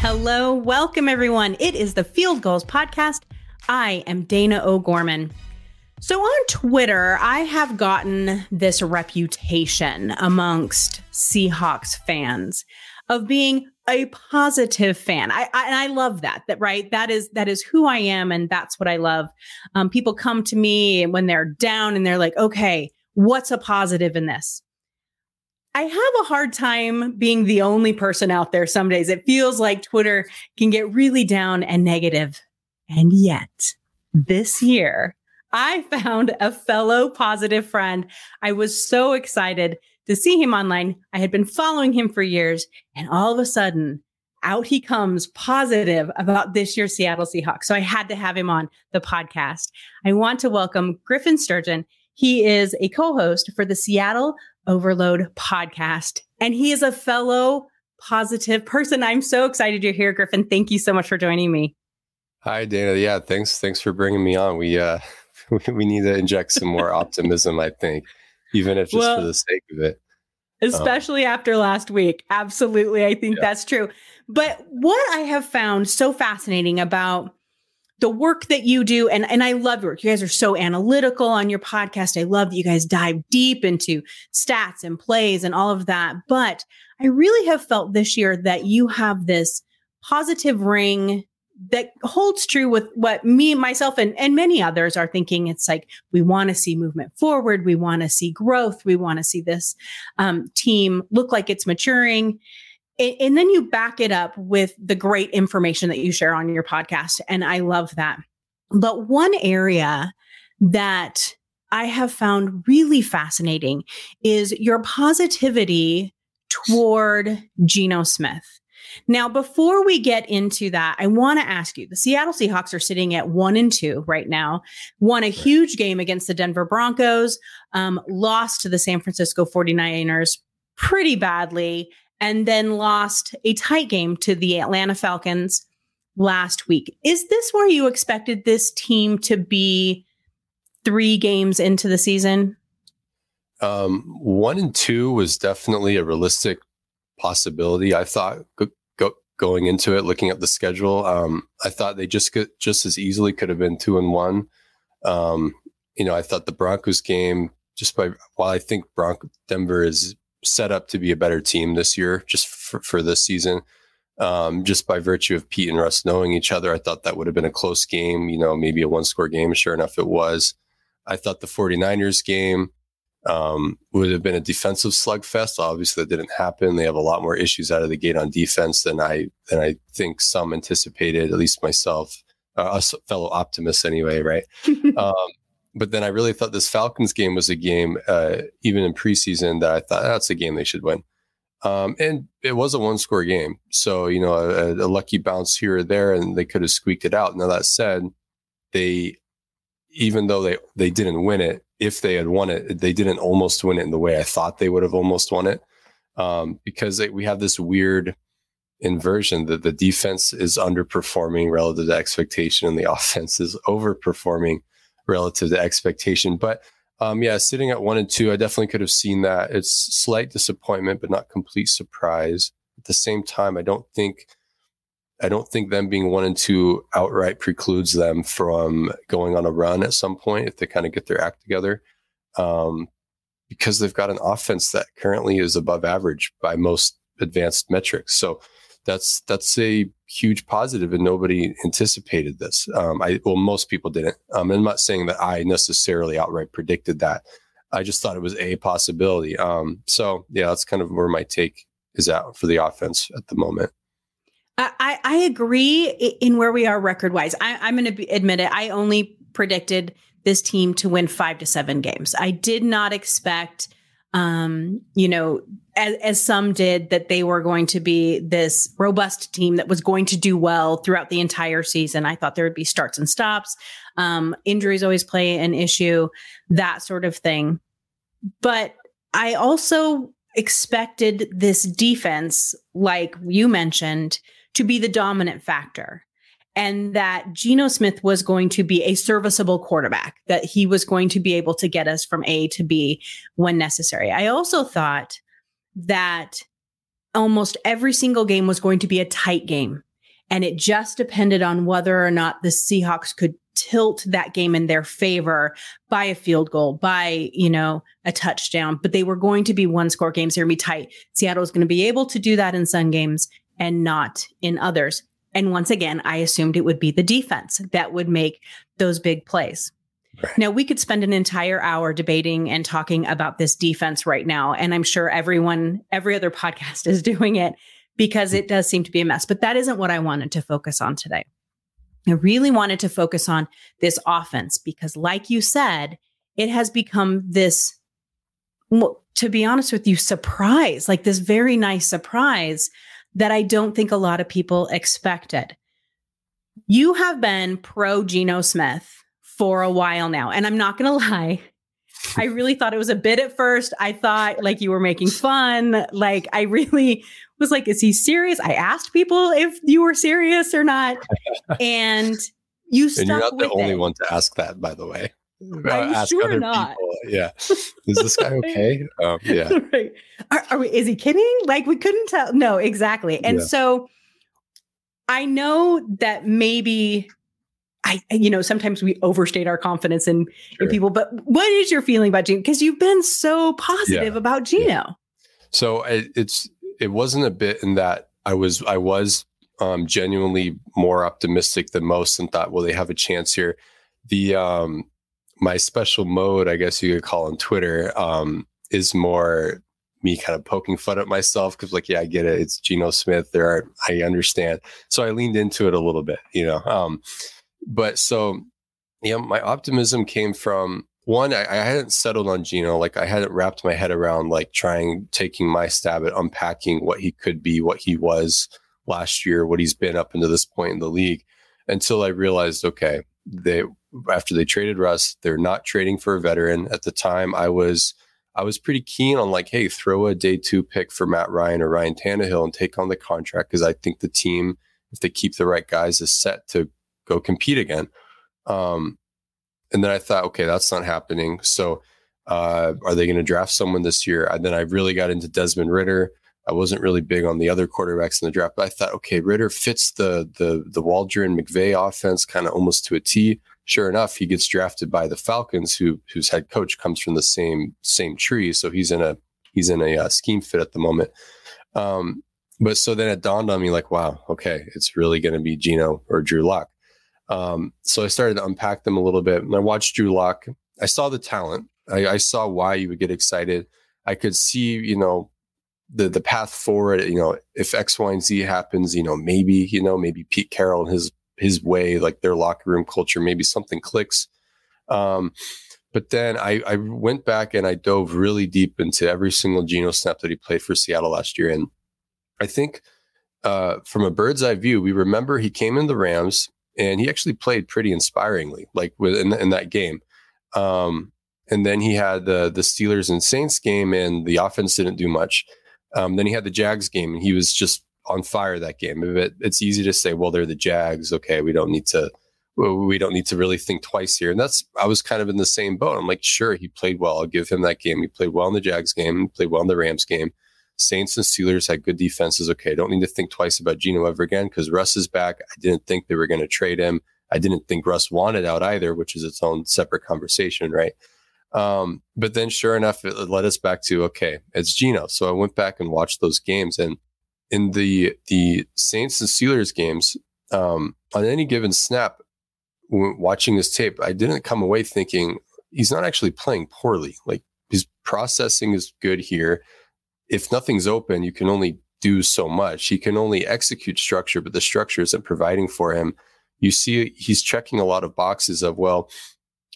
Hello, welcome everyone. It is the Field Goals Podcast. I am Dana O'Gorman. So on Twitter, I have gotten this reputation amongst Seahawks fans of being a positive fan. I love that, right? That is who I am, and that's what I love. People come to me when they're down and they're like, okay, what's a positive in this? I have a hard time being the only person out there some days. It feels like Twitter can get really down and negative. And yet, this year, I found a fellow positive friend. I was so excited to see him online. I had been following him for years, and all of a sudden, out he comes positive about this year's Seattle Seahawks. So I had to have him on the podcast. I want to welcome Griffin Sturgeon. He is a co-host for the Seattle Overload podcast, and he is a fellow positive person. I'm so excited you're here, Griffin. Thank you so much for joining me. Hi, Dana. Yeah, thanks for bringing me on. We need to inject some more optimism, I think. Even if just for the sake of it. Especially after last week. Absolutely. I think that's true. But what I have found so fascinating about the work that you do, and I love your work. You guys are so analytical on your podcast. I love that you guys dive deep into stats and plays and all of that. But I really have felt this year that you have this positive ring that holds true with what me, myself, and many others are thinking. It's like, we want to see movement forward. We want to see growth. We want to see this team look like it's maturing. And then you back it up with the great information that you share on your podcast. And I love that. But one area that I have found really fascinating is your positivity toward Geno Smith. Now, before we get into that, I want to ask you, the Seattle Seahawks are sitting at 1-2 right now, won a huge game against the Denver Broncos, lost to the San Francisco 49ers pretty badly, and then lost a tight game to the Atlanta Falcons last week. Is this where you expected this team to be 3 games into the season? 1-2 was definitely a realistic possibility. I thought going into it, looking at the schedule, I thought they just as easily could have been 2-1. I thought the Broncos game, I think Denver is set up to be a better team this year, just for this season, just by virtue of Pete and Russ knowing each other. I thought that would have been a close game, maybe a 1-score game. Sure enough, it was. I thought the 49ers game would have been a defensive slugfest. Obviously, that didn't happen. They have a lot more issues out of the gate on defense than I think some anticipated, at least myself, us fellow optimists anyway, right? But then I really thought this Falcons game was a game, even in preseason, that I thought that's a game they should win. And it was a 1-score game. So, a lucky bounce here or there, and they could have squeaked it out. Now, that said, even though they didn't win it, if they had won it, they didn't almost win it in the way I thought they would have almost won it, because we have this weird inversion that the defense is underperforming relative to expectation and the offense is overperforming relative to expectation. But sitting at 1-2, I definitely could have seen that. It's slight disappointment, but not complete surprise. At the same time, I don't think them being 1-2 outright precludes them from going on a run at some point if they kind of get their act together, because they've got an offense that currently is above average by most advanced metrics. So that's a huge positive, and nobody anticipated this. Most people didn't. I'm not saying that I necessarily outright predicted that. I just thought it was a possibility. That's kind of where my take is at for the offense at the moment. I agree in where we are record-wise. I'm going to admit it. I only predicted this team to win 5 to 7 games. I did not expect, as some did, that they were going to be this robust team that was going to do well throughout the entire season. I thought there would be starts and stops. Injuries always play an issue, that sort of thing. But I also expected this defense, like you mentioned, to be the dominant factor, and that Geno Smith was going to be a serviceable quarterback, that he was going to be able to get us from A to B when necessary. I also thought that almost every single game was going to be a tight game, And it just depended on whether or not the Seahawks could tilt that game in their favor by a field goal, by, you know, a touchdown. But they were going to be one score games. They're going to be tight. Seattle was going to be able to do that in some games and not in others. And once again, I assumed it would be the defense that would make those big plays. Right. Now, we could spend an entire hour debating and talking about this defense right now. And I'm sure everyone, every other podcast is doing it because it does seem to be a mess. But that isn't what I wanted to focus on today. I really wanted to focus on this offense because, like you said, it has become this, to be honest with you, surprise, like this very nice surprise that I don't think a lot of people expected. You have been pro Geno Smith for a while now. And I'm not going to lie, I really thought it was a bit at first. I thought like you were making fun. Like I really was like, is he serious? I asked people if you were serious or not. And you stuck with it. And you're not the only one to ask that, by the way. I'm sure not. People. Yeah. Is this guy okay? Yeah. Right. Is he kidding? Like we couldn't tell. No, exactly. And so I know that maybe sometimes we overstate our confidence in people, but what is your feeling about Geno? Because you've been so positive about Geno. Yeah. So it wasn't a bit in that I was genuinely more optimistic than most and thought, well, they have a chance here. The my special mode, I guess you could call on Twitter, is more me kind of poking fun at myself because like, yeah, I get it. It's Geno Smith. I understand. So I leaned into it a little bit, you know. But so, yeah, my optimism came from one, I hadn't settled on Geno. Like I hadn't wrapped my head around like taking my stab at unpacking what he could be, what he was last year, what he's been up until this point in the league until I realized, okay, after they traded Russ, they're not trading for a veteran. At the time I was pretty keen on like, hey, throw a day two pick for Matt Ryan or Ryan Tannehill and take on the contract. Cause I think the team, if they keep the right guys, is set to go compete again. And then I thought, okay, that's not happening. So are they going to draft someone this year? And then I really got into Desmond Ridder. I wasn't really big on the other quarterbacks in the draft, but I thought, okay, Ridder fits the Waldron McVay offense kind of almost to a T. Sure enough, he gets drafted by the Falcons, whose head coach comes from the same tree. So he's in a scheme fit at the moment. But so then it dawned on me like, wow, okay, it's really going to be Geno or Drew Locke. So I started to unpack them a little bit and I watched Drew Locke. I saw the talent. I saw why you would get excited. I could see, you know, the path forward, you know, if X, Y, and Z happens, maybe Pete Carroll and his way, like their locker room culture, maybe something clicks. But then I went back and I dove really deep into every single Geno snap that he played for Seattle last year. And I think, from a bird's eye view, we remember he came in the Rams. And he actually played pretty inspiringly, like in that game. And then he had the Steelers and Saints game, and the offense didn't do much. Then he had the Jags game, and he was just on fire that game. It's easy to say, well, they're the Jags. Okay, we don't need to really think twice here. And I was kind of in the same boat. I'm like, sure, he played well. I'll give him that game. He played well in the Jags game. He played well in the Rams game. Saints and Steelers had good defenses. Okay, don't need to think twice about Geno ever again because Russ is back. I didn't think they were going to trade him. I didn't think Russ wanted out either, which is its own separate conversation, right? But then sure enough, it led us back to, okay, it's Geno. So I went back and watched those games. And in the Saints and Steelers games, on any given snap, watching his tape, I didn't come away thinking he's not actually playing poorly. Like his processing is good here. If nothing's open, you can only do so much. He can only execute structure, but the structure isn't providing for him. You see, he's checking a lot of boxes of, well,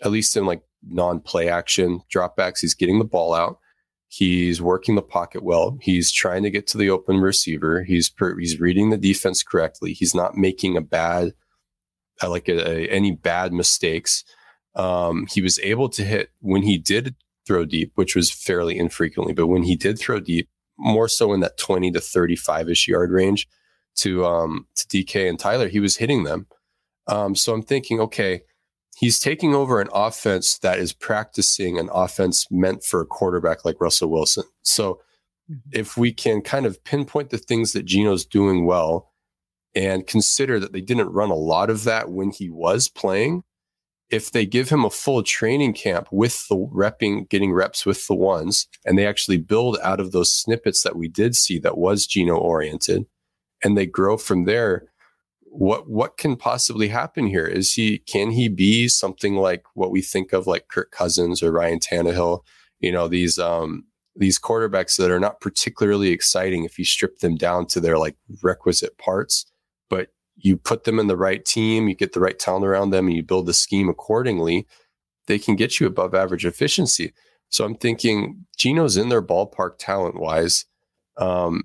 at least in like non-play action dropbacks, he's getting the ball out. He's working the pocket well. He's trying to get to the open receiver. He's reading the defense correctly. He's not making any bad mistakes. He was able to hit when he did throw deep, which was fairly infrequently, but when he did throw deep, more so in that 20 to 35 ish yard range to DK and Tyler, he was hitting them. So I'm thinking, okay, he's taking over an offense that is practicing an offense meant for a quarterback like Russell Wilson. So if we can kind of pinpoint the things that Geno's doing well, and consider that they didn't run a lot of that when he was playing. If they give him a full training camp with the repping, getting reps with the ones, and they actually build out of those snippets that we did see that was Geno oriented, and they grow from there, what can possibly happen here? Can he be something like what we think of, like Kirk Cousins or Ryan Tannehill? You know, these quarterbacks that are not particularly exciting if you strip them down to their like requisite parts, but you put them in the right team, you get the right talent around them, and you build the scheme accordingly, they can get you above average efficiency. So I'm thinking Geno's in their ballpark talent-wise. The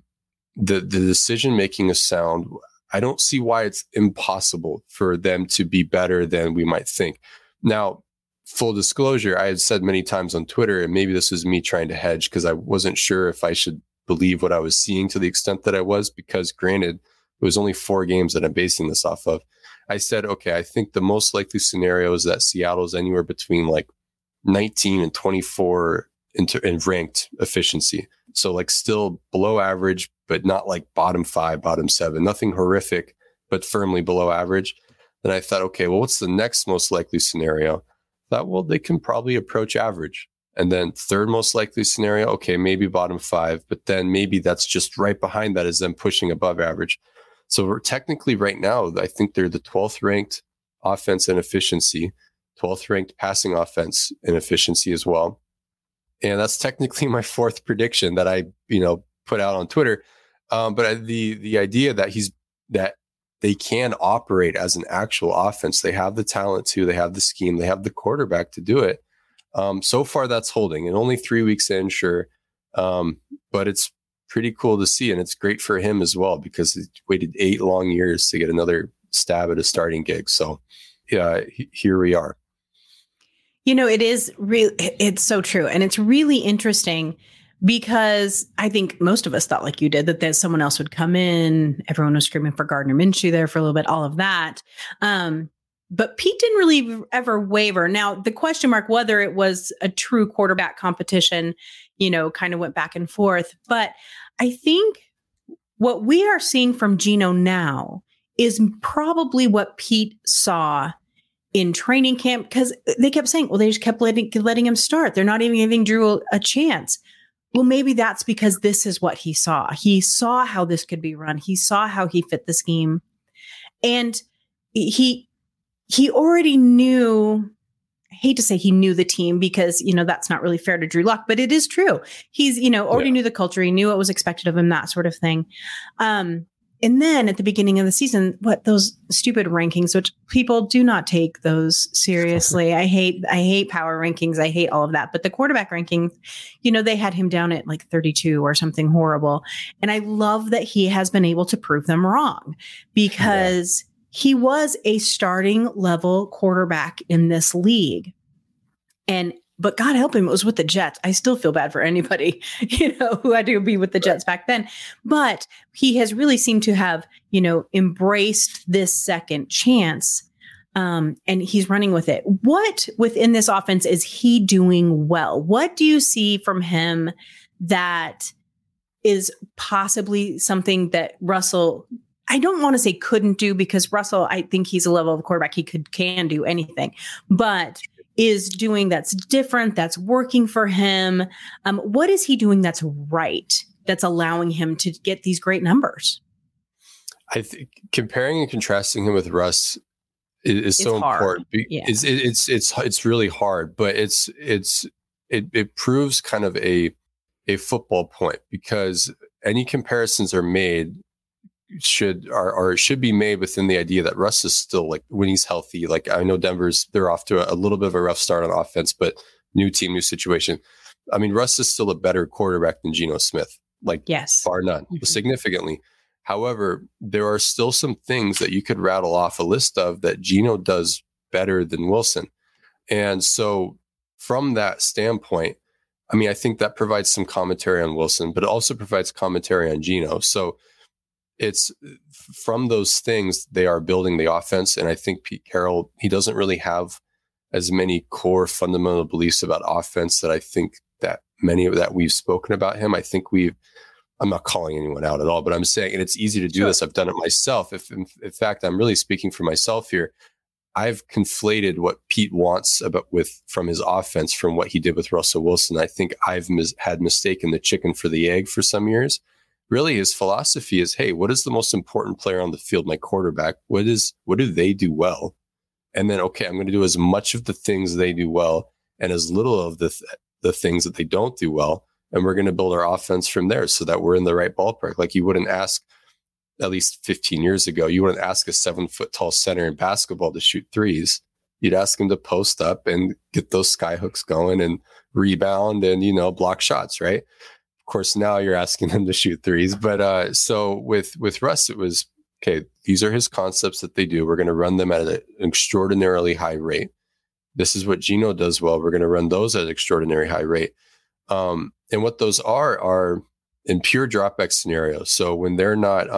decision-making is sound. I don't see why it's impossible for them to be better than we might think. Now, full disclosure, I had said many times on Twitter, and maybe this was me trying to hedge because I wasn't sure if I should believe what I was seeing to the extent that I was, because granted, it was only 4 games that I'm basing this off of. I said, okay, I think the most likely scenario is that Seattle's anywhere between like 19 and 24 in ranked efficiency. So like still below average, but not like bottom 5, bottom 7, nothing horrific, but firmly below average. Then I thought, okay, well, what's the next most likely scenario? I thought, well, they can probably approach average. And then third most likely scenario, okay, maybe bottom 5, but then maybe that's just right behind that is them pushing above average. So we're technically right now, I think they're the 12th ranked offense in efficiency, 12th ranked passing offense in efficiency as well. And that's technically my 4th prediction that I, put out on Twitter. But the idea that they can operate as an actual offense, they have the talent to, they have the scheme, they have the quarterback to do it. So far that's holding, and only 3 weeks in, sure. But it's pretty cool to see, and it's great for him as well because he waited 8 long years to get another stab at a starting gig. So yeah, here we are. It is real. It's so true. And it's really interesting because I think most of us thought, like you did, that someone else would come in. Everyone was screaming for Gardner Minshew there for a little bit, all of that. But Pete didn't really ever waver. Now, the question mark, whether it was a true quarterback competition, kind of went back and forth. But I think what we are seeing from Geno now is probably what Pete saw in training camp, because they kept saying, well, they just kept letting him start. They're not even giving Drew a chance. Well, maybe that's because this is what he saw. He saw how this could be run. He saw how he fit the scheme. And he already knew, I hate to say he knew the team because, that's not really fair to Drew Locke, but it is true. He's, already knew the culture. He knew what was expected of him, that sort of thing. And then at the beginning of the season, those stupid rankings, which people do not take those seriously. I hate power rankings. I hate all of that. But the quarterback rankings, they had him down at like 32 or something horrible. And I love that he has been able to prove them wrong, because he was a starting level quarterback in this league. But God help him, it was with the Jets. I still feel bad for anybody, who had to be with the Jets back then. But he has really seemed to have, embraced this second chance, and he's running with it. What within this offense is he doing well? What do you see from him that is possibly something that Russell, I don't want to say couldn't do, because Russell, I think he's a level of quarterback. He can do anything, but is doing that's different, that's working for him? What is he doing that's right, that's allowing him to get these great numbers? I think comparing and contrasting him with Russ is so hard. Important. Yeah. It's really hard, but it proves kind of a football point, because any comparisons are made should be made within the idea that Russ is still, like, when he's healthy, like, I know they're off to a little bit of a rough start on offense, but new team, new situation. I mean, Russ is still a better quarterback than Geno Smith, like, yes, bar none, mm-hmm. significantly. However, there are still some things that you could rattle off a list of that Geno does better than Wilson. And so from that standpoint, I mean, I think that provides some commentary on Wilson, but it also provides commentary on Geno. So it's from those things they are building the offense. And I think Pete Carroll, he doesn't really have as many core fundamental beliefs about offense that I think that many of that we've spoken about him. I think we've I'm not calling anyone out at all, but I'm saying, and it's easy to do this. I've done it myself. If in fact, I'm really speaking for myself here. I've conflated what Pete wants from his offense from what he did with Russell Wilson. I think I've had mistaken the chicken for the egg for some years. Really, his philosophy is, hey, what is the most important player on the field? My quarterback. What do they do well? And then, okay, I'm going to do as much of the things they do well and as little of the things that they don't do well. And we're going to build our offense from there so that we're in the right ballpark. Like, you wouldn't ask, at least 15 years ago, you wouldn't ask a 7-foot tall center in basketball to shoot threes. You'd ask him to post up and get those sky hooks going and rebound and, block shots, right? Of course, now you're asking him to shoot threes. But so with Russ, it was, okay, these are his concepts that they do. We're going to run them at an extraordinarily high rate. This is what Geno does well. We're going to run those at an extraordinary high rate. And what those are in pure drop back scenarios. So when they're not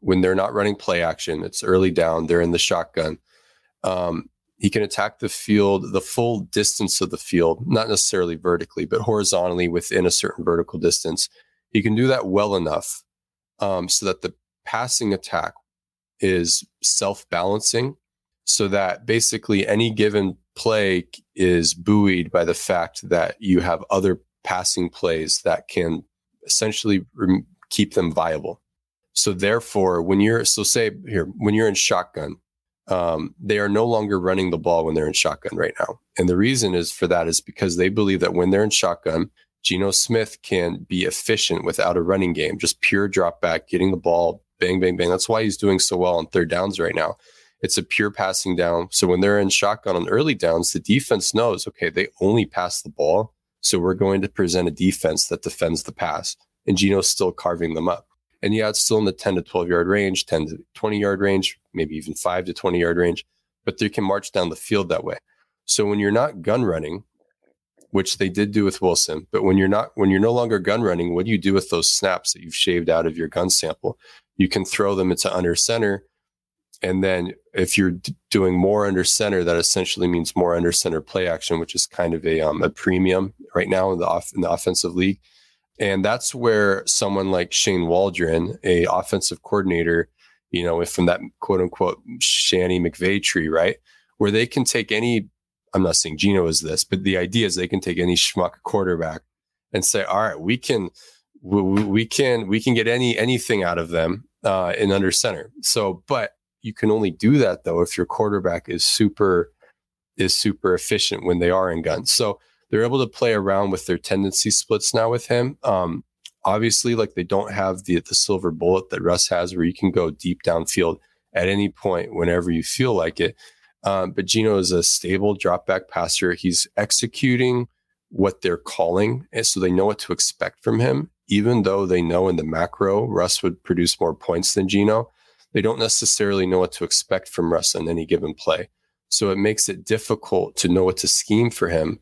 running play action, it's early down, they're in the shotgun. He can attack the field, the full distance of the field, not necessarily vertically, but horizontally within a certain vertical distance. He can do that well enough so that the passing attack is self-balancing, so that basically any given play is buoyed by the fact that you have other passing plays that can essentially keep them viable. So therefore, when you're in shotgun, they are no longer running the ball when they're in shotgun right now. And the reason is for that is because they believe that when they're in shotgun, Geno Smith can be efficient without a running game, just pure drop back, getting the ball, bang, bang, bang. That's why he's doing so well on third downs right now. It's a pure passing down. So when they're in shotgun on early downs, the defense knows, okay, they only pass the ball. So we're going to present a defense that defends the pass, and Geno's still carving them up. And yeah, it's still in the 10 to 12 yard range, 10 to 20 yard range, maybe even 5 to 20 yard range, but they can march down the field that way. So when you're not gun running, which they did do with Wilson, but when you're no longer gun running, what do you do with those snaps that you've shaved out of your gun sample? You can throw them into under center. And then if you're doing more under center, that essentially means more under center play action, which is kind of a premium right now in the offensive league. And that's where someone like Shane Waldron, a offensive coordinator, from that quote unquote Shanny McVay tree, right? Where they can take any, I'm not saying Geno is this, but the idea is they can take any schmuck quarterback and say, all right, we can get anything out of them in under center. So, but you can only do that though if your quarterback is super efficient when they are in guns. So they're able to play around with their tendency splits now with him. Obviously, like, they don't have the silver bullet that Russ has, where you can go deep downfield at any point whenever you feel like it. But Geno is a stable drop back passer. He's executing what they're calling, and so they know what to expect from him. Even though they know in the macro Russ would produce more points than Geno, they don't necessarily know what to expect from Russ on any given play. So it makes it difficult to know what to scheme for him,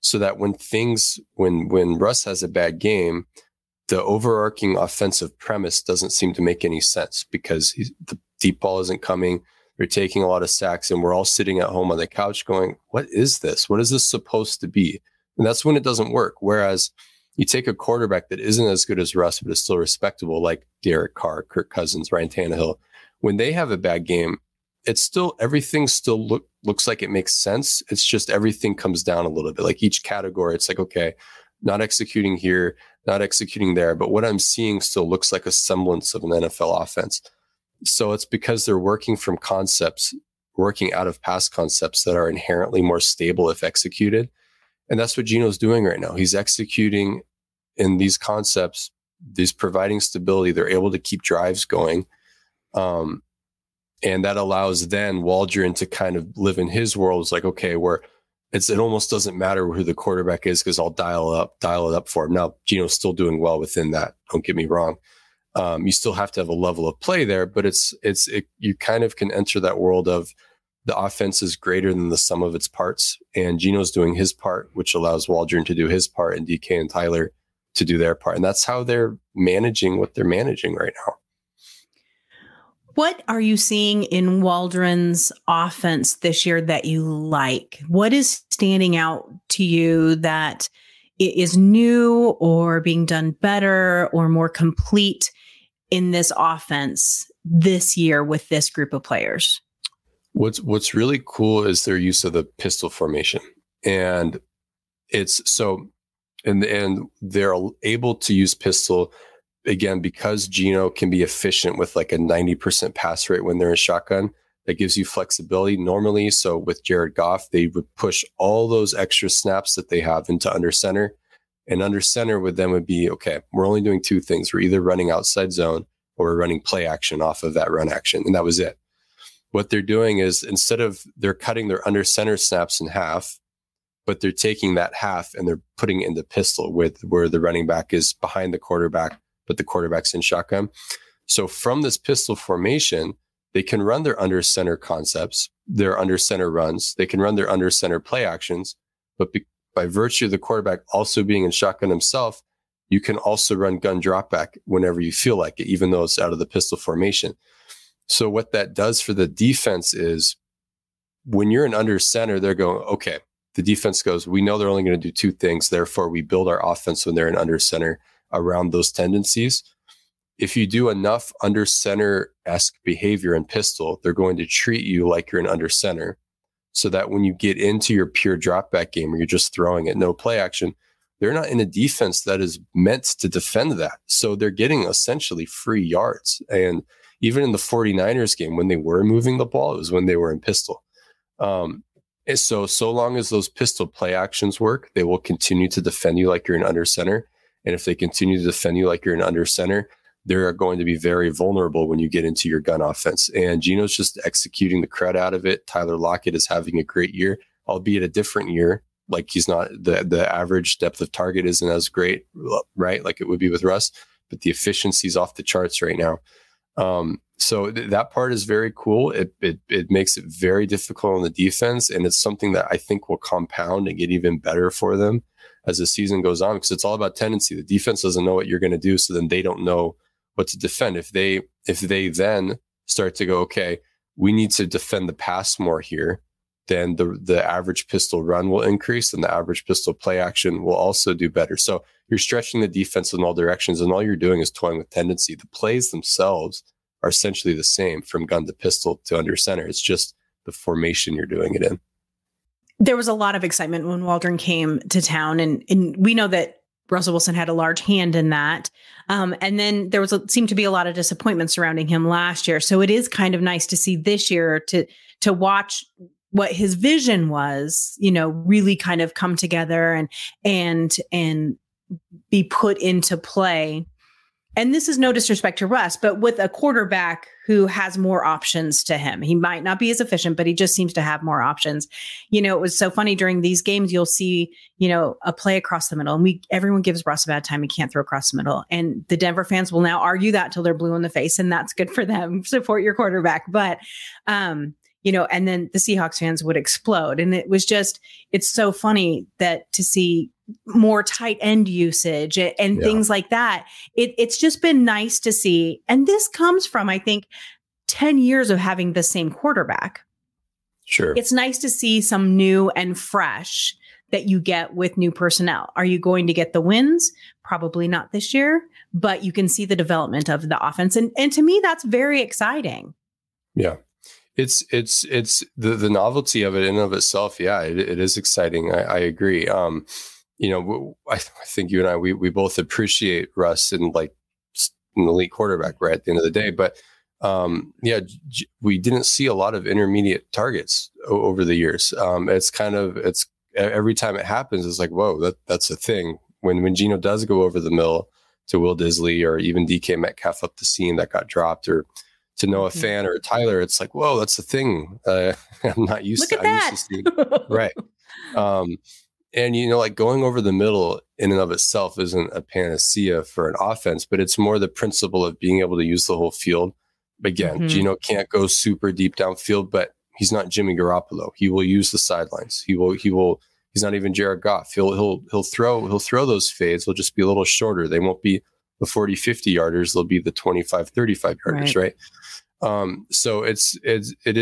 so that when Russ has a bad game, the overarching offensive premise doesn't seem to make any sense, because the deep ball isn't coming. They're taking a lot of sacks, and we're all sitting at home on the couch going, what is this? What is this supposed to be? And that's when it doesn't work. Whereas you take a quarterback that isn't as good as Russ, but is still respectable, like Derek Carr, Kirk Cousins, Ryan Tannehill. When they have a bad game, it's still, everything still looks like it makes sense. It's just everything comes down a little bit. Like, each category, it's like, okay, not executing here, not executing there, but what I'm seeing still looks like a semblance of an NFL offense. So it's because they're working from concepts, working out of past concepts that are inherently more stable if executed. And that's what Geno's doing right now. He's executing in these concepts, these providing stability. They're able to keep drives going. And that allows then Waldron to kind of live in his world. It's like, okay, where it almost doesn't matter who the quarterback is, because I'll dial it up for him. Now, Geno's still doing well within that. Don't get me wrong. You still have to have a level of play there, but you kind of can enter that world of, the offense is greater than the sum of its parts, and Geno's doing his part, which allows Waldron to do his part and DK and Tyler to do their part. And that's how they're managing what they're managing right now. What are you seeing in Waldron's offense this year that you like? What is standing out to you that is new or being done better or more complete in this offense this year with this group of players? What's really cool is their use of the pistol formation. And it's so, and they're able to use pistol again, because Geno can be efficient with like a 90% pass rate when they're in shotgun. That gives you flexibility normally. So with Jared Goff, they would push all those extra snaps that they have into under center. And under center would then would be, okay, we're only doing two things. We're either running outside zone or we're running play action off of that run action. And that was it. What they're doing is instead of they're cutting their under center snaps in half, but they're taking that half and they're putting it in the pistol with where the running back is behind the quarterback, but the quarterback's in shotgun. So from this pistol formation, they can run their under center concepts, their under center runs. They can run their under center play actions, but by virtue of the quarterback also being in shotgun himself, you can also run gun drop back whenever you feel like it, even though it's out of the pistol formation. So what that does for the defense is when you're in under center, they're going, okay, the defense goes, we know they're only going to do two things. Therefore, we build our offense when they're in under center around those tendencies. If you do enough under center-esque behavior in pistol, they're going to treat you like you're an under center so that when you get into your pure drop back game where you're just throwing it, no play action, they're not in a defense that is meant to defend that. So they're getting essentially free yards. And even in the 49ers game, when they were moving the ball, it was when they were in pistol. And so long as those pistol play actions work, they will continue to defend you like you're an under center. And if they continue to defend you like you're an under center, they're going to be very vulnerable when you get into your gun offense. And Geno's just executing the crud out of it. Tyler Lockett is having a great year, albeit a different year. Like he's not, the average depth of target isn't as great, right? Like it would be with Russ, but the efficiency's off the charts right now. So that part is very cool. It makes it very difficult on the defense. And it's something that I think will compound and get even better for them as the season goes on, because it's all about tendency. The defense doesn't know what you're going to do. So then they don't know what to defend. If they then start to go, okay, we need to defend the pass more here, then the average pistol run will increase and the average pistol play action will also do better. So you're stretching the defense in all directions and all you're doing is toying with tendency. The plays themselves are essentially the same from gun to pistol to under center. It's just the formation you're doing it in. There was a lot of excitement when Waldron came to town, and we know that Russell Wilson had a large hand in that. And then there seemed to be a lot of disappointment surrounding him last year. So it is kind of nice to see this year to watch what his vision was, you know, really kind of come together and be put into play. And this is no disrespect to Russ, but with a quarterback who has more options to him, he might not be as efficient, but he just seems to have more options. You know, it was so funny during these games, you'll see, you know, a play across the middle and everyone gives Russ a bad time. He can't throw across the middle. And the Denver fans will now argue that till they're blue in the face, and that's good for them. Support your quarterback. But, you know, and then the Seahawks fans would explode. And it was just, it's so funny that to see more tight end usage and things like that. It's just been nice to see. And this comes from, I think, 10 years of having the same quarterback. Sure. It's nice to see some new and fresh that you get with new personnel. Are you going to get the wins? Probably not this year, but you can see the development of the offense. And to me, that's very exciting. Yeah. It's the novelty of it in and of itself. Yeah, it is exciting. I agree. You know, I think you and I, we both appreciate Russ and like an elite quarterback, right, at the end of the day. But we didn't see a lot of intermediate targets over the years. It's every time it happens, it's like, whoa, that's a thing. When Geno does go over the middle to Will Disley or even DK Metcalf up the seam that got dropped, or to Noah Fan or Tyler, it's like, whoa, that's the thing. I'm not used to that. Right. And, you know, like going over the middle in and of itself isn't a panacea for an offense, but it's more the principle of being able to use the whole field. Again, Geno can't go super deep downfield, but he's not Jimmy Garoppolo. He will use the sidelines. He's not even Jared Goff. He'll throw those fades. They'll just be a little shorter. They won't be the 40, 50 yarders. They'll be the 25, 35 yarders. Right. So it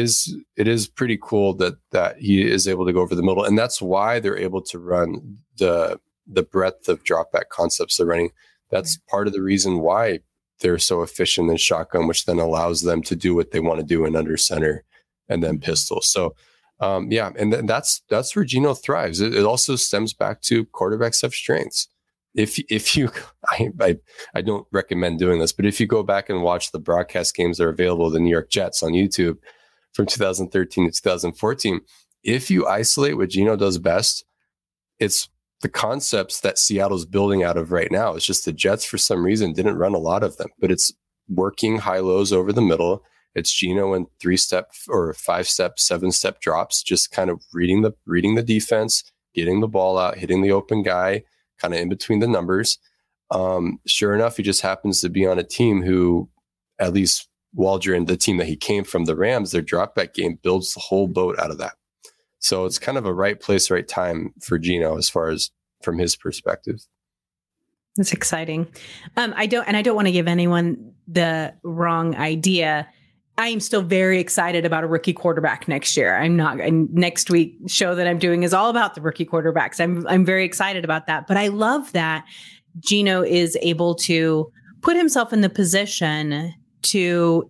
is pretty cool that he is able to go over the middle, and that's why they're able to run the the breadth of drop back concepts they're running. That's part of the reason why they're so efficient in shotgun, which then allows them to do what they want to do in under center and then pistol. So, and that's where Geno thrives. It also stems back to quarterbacks have strengths. If you, I don't recommend doing this, but if you go back and watch the broadcast games that are available, the New York Jets on YouTube from 2013 to 2014, if you isolate what Geno does best, it's the concepts that Seattle's building out of right now. It's just the Jets, for some reason, didn't run a lot of them, but it's working high lows over the middle. It's Geno in 3-step or 5-step, 7-step drops, just kind of reading the defense, getting the ball out, hitting the open guy, kind of in between the numbers. Sure enough, he just happens to be on a team who, at least Waldron, the team that he came from, the Rams, their drop back game builds the whole boat out of that. So it's kind of a right place, right time for Geno as far as from his perspective. That's exciting. I don't want to give anyone the wrong idea. I am still very excited about a rookie quarterback next year. I'm not, and next week show that I'm doing is all about the rookie quarterbacks. I'm very excited about that, but I love that Geno is able to put himself in the position to,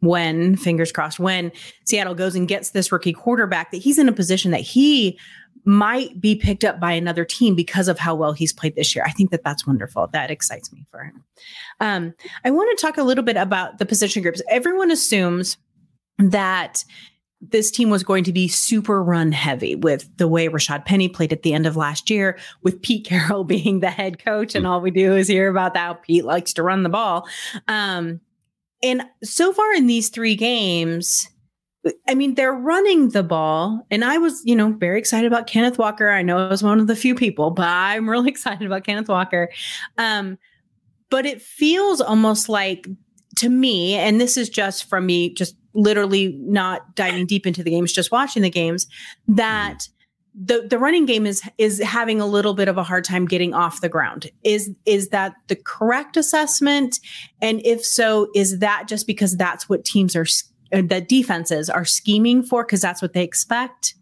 when fingers crossed, when Seattle goes and gets this rookie quarterback, that he's in a position that he might be picked up by another team because of how well he's played this year. I think that that's wonderful. That excites me for him. I want to talk a little bit about the position groups. Everyone assumes that this team was going to be super run heavy with the way Rashad Penny played at the end of last year, with Pete Carroll being the head coach. And all we do is hear about that. Pete likes to run the ball. And so far in these three games, I mean, they're running the ball. And I was, very excited about Kenneth Walker. I know I was one of the few people, but I'm really excited about Kenneth Walker. But it feels almost like, to me, and this is just from me, just literally not diving deep into the games, just watching the games, that the running game is having a little bit of a hard time getting off the ground. Is that the correct assessment? And if so, is that just because that's what teams are, that defenses are scheming for, because that's what they expect?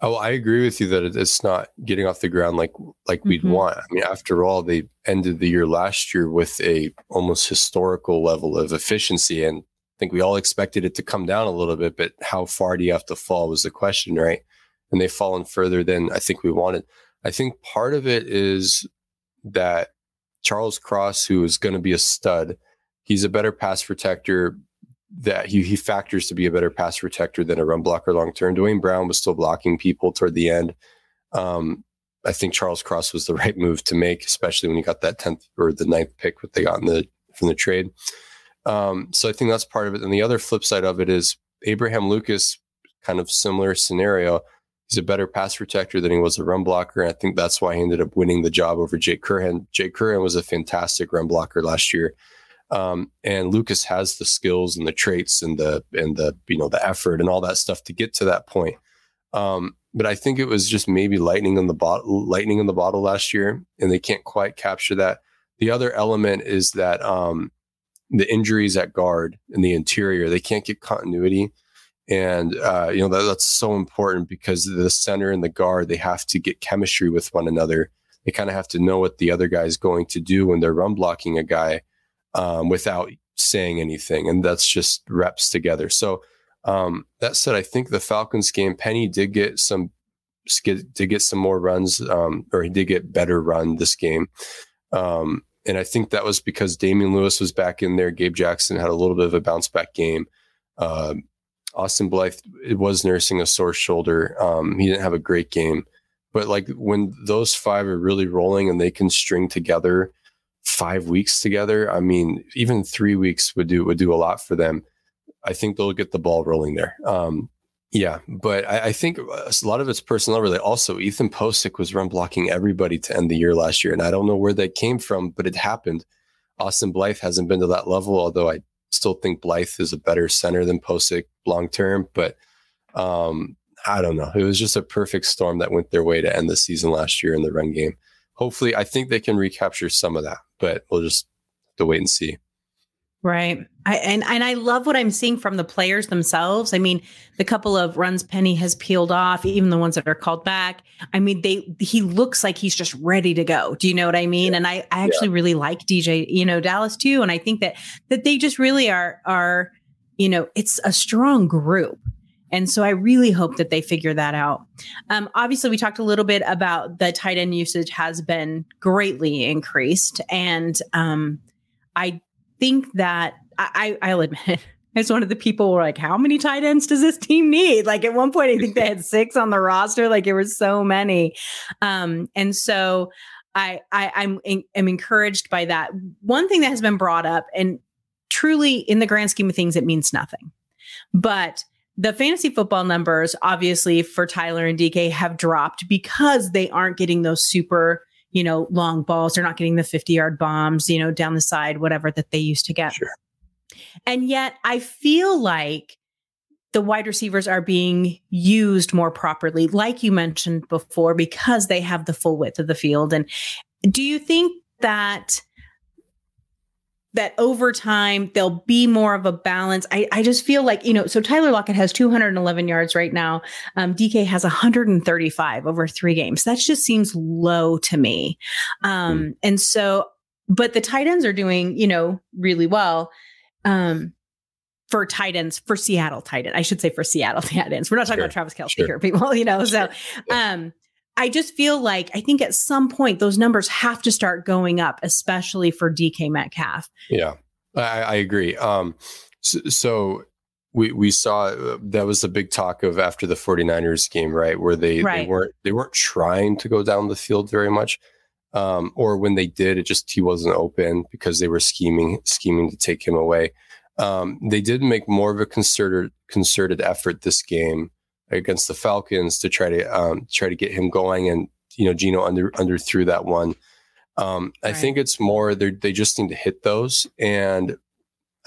Oh, I agree with you that it's not getting off the ground like we'd want. I mean, after all, they ended the year last year with a almost historical level of efficiency, and I think we all expected it to come down a little bit. But how far do you have to fall was the question, right? And they've fallen further than I think we wanted. I think part of it is that Charles Cross, who is going to be a stud, he's a better pass protector, that he factors to be a better pass protector than a run blocker long-term. Dwayne Brown was still blocking people toward the end. I think Charles Cross was the right move to make, especially when he got that 10th or the 9th pick that they got from the trade. So I think that's part of it. And the other flip side of it is Abraham Lucas, kind of similar scenario. He's a better pass protector than he was a run blocker. And I think that's why he ended up winning the job over Jake Curhan. Jake Curhan was a fantastic run blocker last year. And Lucas has the skills and the traits and the effort and all that stuff to get to that point. But I think it was just maybe lightning in the bottle last year, and they can't quite capture that. The other element is that the injuries at guard in the interior, they can't get continuity. And, that's so important, because the center and the guard, they have to get chemistry with one another. They kind of have to know what the other guy is going to do when they're run blocking a guy without saying anything. And that's just reps together. So that said, I think the Falcons game, Penny did get some more runs, or he did get better run this game. And I think that was because Damian Lewis was back in there. Gabe Jackson had a little bit of a bounce back game. Austin Blythe was nursing a sore shoulder. He didn't have a great game, but like when those five are really rolling and they can string together 5 weeks together, I mean, even 3 weeks would do a lot for them. I think they'll get the ball rolling there. But I think a lot of it's personnel related. Also, Ethan Posick was run blocking everybody to end the year last year, and I don't know where that came from, but it happened. Austin Blythe hasn't been to that level, although I still think Blythe is a better center than Posick long term, but I don't know. It was just a perfect storm that went their way to end the season last year in the run game. Hopefully, I think they can recapture some of that, but we'll just have to wait and see. Right. I love what I'm seeing from the players themselves. I mean, the couple of runs Penny has peeled off, even the ones that are called back. I mean, he looks like he's just ready to go. Do you know what I mean? Yeah. And I actually really like DJ, Dallas too. And I think that they just really are, it's a strong group. And so I really hope that they figure that out. Obviously, we talked a little bit about the tight end usage has been greatly increased. And I think that I'll admit it, as one of the people were like, how many tight ends does this team need? Like at one point, I think they had 6 on the roster. Like it were so many. And so I'm encouraged by that. One thing that has been brought up, and truly in the grand scheme of things, it means nothing. But the fantasy football numbers, obviously, for Tyler and DK have dropped because they aren't getting those super, long balls. They're not getting the 50-yard bombs, down the side, whatever that they used to get. Sure. And yet I feel like the wide receivers are being used more properly, like you mentioned before, because they have the full width of the field. And do you think that over time there'll be more of a balance? I just feel like, so Tyler Lockett has 211 yards right now. DK has 135 over 3 games. That just seems low to me. And so, but the tight ends are doing, really well, for tight ends, for Seattle tight end. I should say for Seattle tight ends. We're not talking about Travis Kelce here, people, so, I just feel like I think at some point those numbers have to start going up, especially for DK Metcalf. Yeah, I agree. So we saw that was the big talk of after the 49ers game, right? Where they weren't trying to go down the field very much. Or when they did, it just, he wasn't open because they were scheming to take him away. They did make more of a concerted effort this game against the Falcons to try to get him going. And, Geno underthrew that one. I think it's more, they just need to hit those. And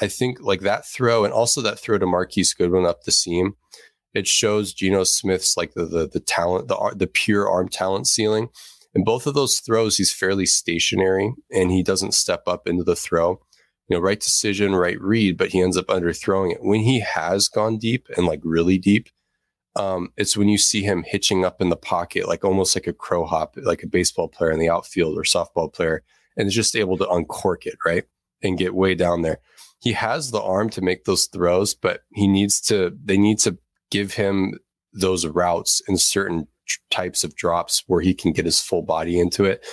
I think like that throw, and also that throw to Marquise Goodwin up the seam, it shows Geno Smith's like the talent, the pure arm talent ceiling. And both of those throws, he's fairly stationary and he doesn't step up into the throw, right decision, right read, but he ends up underthrowing it. When he has gone deep and like really deep, it's when you see him hitching up in the pocket, like almost like a crow hop, like a baseball player in the outfield or softball player, and is just able to uncork it, right? And get way down there. He has the arm to make those throws, but they need to give him those routes in certain types of drops where he can get his full body into it.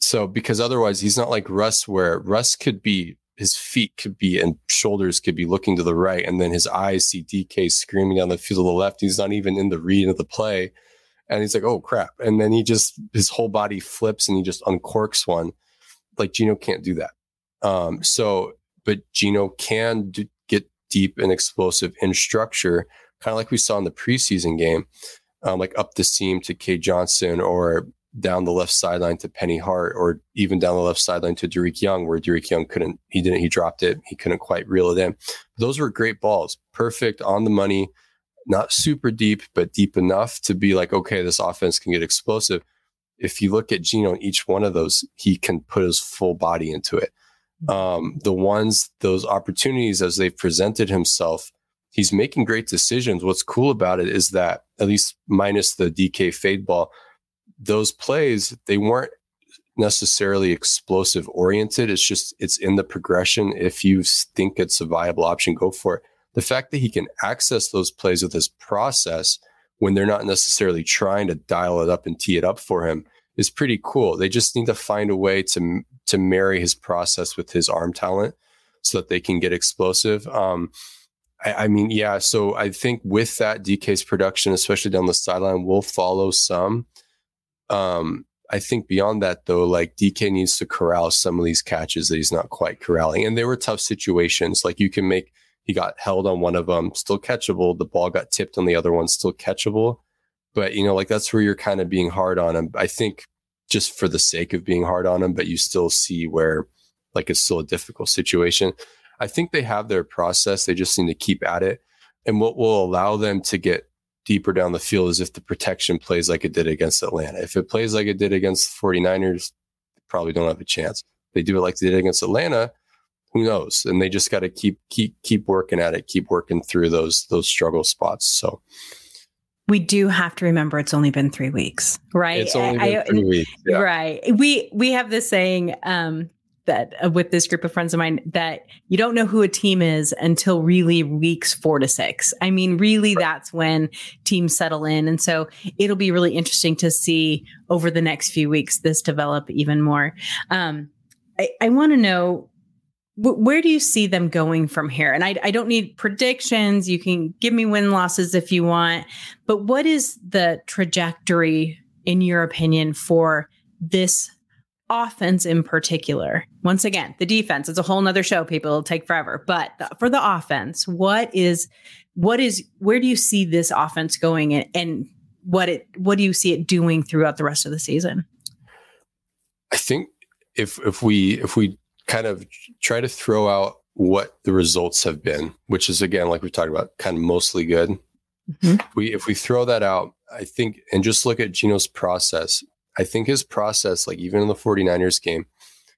So because otherwise he's not like Russ, where Russ could be, his feet could be and shoulders could be looking to the right, and then his eyes see DK screaming down the field to the left. He's not even in the read of the play. And he's like, oh, crap. And then he just, his whole body flips and he just uncorks one. Like Geno can't do that. But Geno can get deep and explosive in structure, kind of like we saw in the preseason game, like up the seam to K. Johnson, or down the left sideline to Penny Hart, or even down the left sideline to Darique Young, where Darique Young he dropped it. He couldn't quite reel it in. Those were great balls. Perfect, on the money, not super deep, but deep enough to be like, okay, this offense can get explosive. If you look at Geno, each one of those, he can put his full body into it. Those opportunities as they've presented himself, he's making great decisions. What's cool about it is that, at least minus the DK fade ball, those plays, they weren't necessarily explosive oriented. It's just, it's in the progression. If you think it's a viable option, go for it. The fact that he can access those plays with his process when they're not necessarily trying to dial it up and tee it up for him is pretty cool. They just need to find a way to marry his process with his arm talent so that they can get explosive. So I think with that, DK's production, especially down the sideline, will follow some. I think beyond that though, like DK needs to corral some of these catches that he's not quite corralling. And they were tough situations. Like he got held on one of them, still catchable. The ball got tipped on the other one, still catchable. But like that's where you're kind of being hard on him. I think just for the sake of being hard on him, but you still see where like it's still a difficult situation. I think they have their process. They just need to keep at it. And what will allow them to get deeper down the field is if the protection plays like it did against Atlanta. If it plays like it did against the 49ers, they probably don't have a chance. They do it like they did against Atlanta, who knows? And they just got to keep working at it, keep working through those struggle spots. So we do have to remember it's only been 3 weeks, right? It's only been 3 weeks, yeah. Right? We have this saying that with this group of friends of mine, that you don't know who a team is until really weeks 4 to 6. I mean, really, that's when teams settle in. And so it'll be really interesting to see over the next few weeks, this develop even more. I want to know, where do you see them going from here? And I don't need predictions. You can give me win losses if you want, but what is the trajectory in your opinion for this offense in particular? Once again, the defense, it's a whole nother show, people. It'll take forever. But for the offense, where do you see this offense going, and what do you see it doing throughout the rest of the season? I think if we kind of try to throw out what the results have been, which is, again, like we've talked about, kind of mostly good. Mm-hmm. If we throw that out, I think, and just look at Geno's process, I think his process, like even in the 49ers game,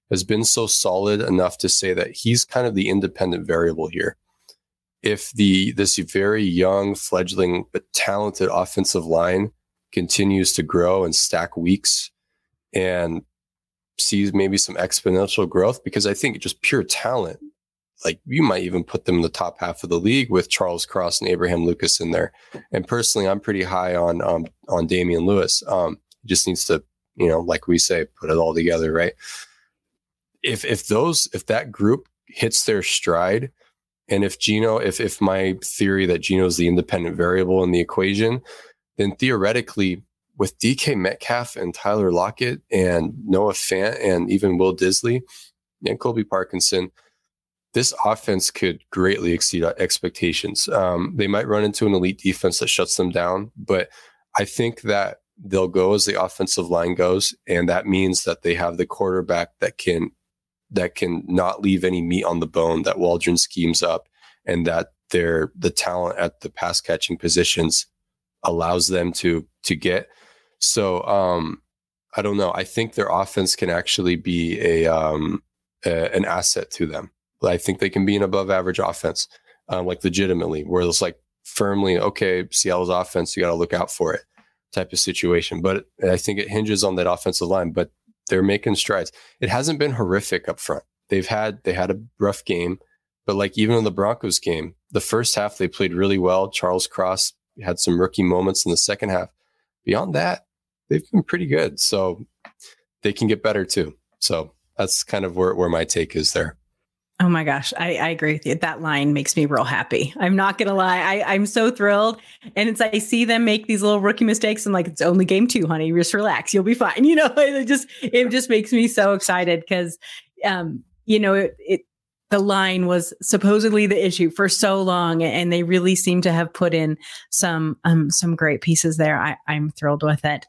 has been so solid enough to say that he's kind of the independent variable here. If this very young, fledgling, but talented offensive line continues to grow and stack weeks and sees maybe some exponential growth, because I think just pure talent, like you might even put them in the top half of the league with Charles Cross and Abraham Lucas in there. And personally, I'm pretty high on Damian Lewis. Just needs to, like we say, put it all together, right? If that group hits their stride, and if Geno, if my theory that Geno is the independent variable in the equation, then theoretically with DK Metcalf and Tyler Lockett and Noah Fant and even Will Disley and Colby Parkinson, this offense could greatly exceed expectations. They might run into an elite defense that shuts them down, but I think that they'll go as the offensive line goes. And that means that they have the quarterback that can not leave any meat on the bone, that Waldron schemes up, and that the talent at the pass catching positions allows them to get. So I don't know. I think their offense can actually be an asset to them. I think they can be an above average offense, like legitimately, where it's like firmly, okay, Seattle's offense, you got to look out for it, type of situation. But I think it hinges on that offensive line, but they're making strides. It hasn't been horrific up front. They had a rough game, but like even in the Broncos game, the first half, they played really well. Charles Cross had some rookie moments in the second half. Beyond that, they've been pretty good. So they can get better too. So that's kind of where my take is there. Oh my gosh. I agree with you. That line makes me real happy. I'm not going to lie. I'm so thrilled. And it's like, I see them make these little rookie mistakes and like, it's only game 2, honey, just relax. You'll be fine. It just makes me so excited because, the line was supposedly the issue for so long, and they really seem to have put in some great pieces there. I'm thrilled with it.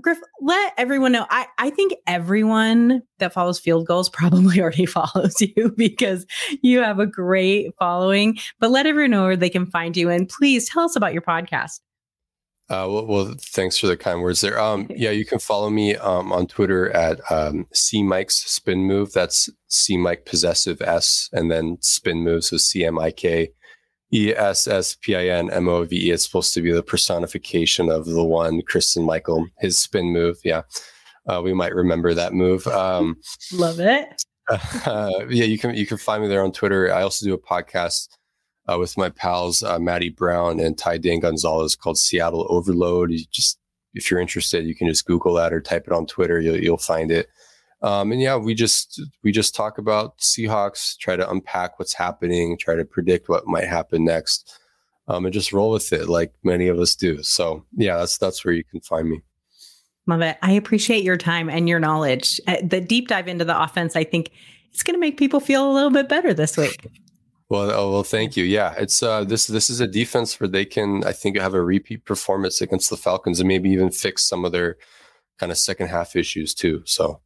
Griff, let everyone know. I think everyone that follows Field Goals probably already follows you because you have a great following, but let everyone know where they can find you. And please tell us about your podcast. Well, thanks for the kind words there. You can follow me on Twitter at C-Mike's Spin Move. That's C-Mike possessive S and then Spin Move. So C-M-I-K-E-S-S-P-I-N-M-O-V-E. It's supposed to be the personification of the one, Kristen Michael, his spin move. Yeah. We might remember that move. Love it. You can find me there on Twitter. I also do a podcast with my pals, Maddie Brown and Ty Dan Gonzalez, called Seattle Overload. If you're interested, you can just Google that or type it on Twitter. You'll find it. We just talk about Seahawks, try to unpack what's happening, try to predict what might happen next, and just roll with it like many of us do. So yeah, that's where you can find me. Love it. I appreciate your time and your knowledge. The deep dive into the offense, I think it's going to make people feel a little bit better this week. Well, thank you. Yeah, it's this is a defense where they can, I think, have a repeat performance against the Falcons and maybe even fix some of their kind of second half issues too. So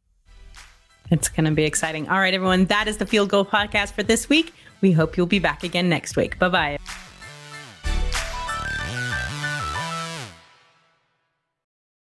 it's going to be exciting. All right, everyone, that is the Field Goal Podcast for this week. We hope you'll be back again next week. Bye-bye.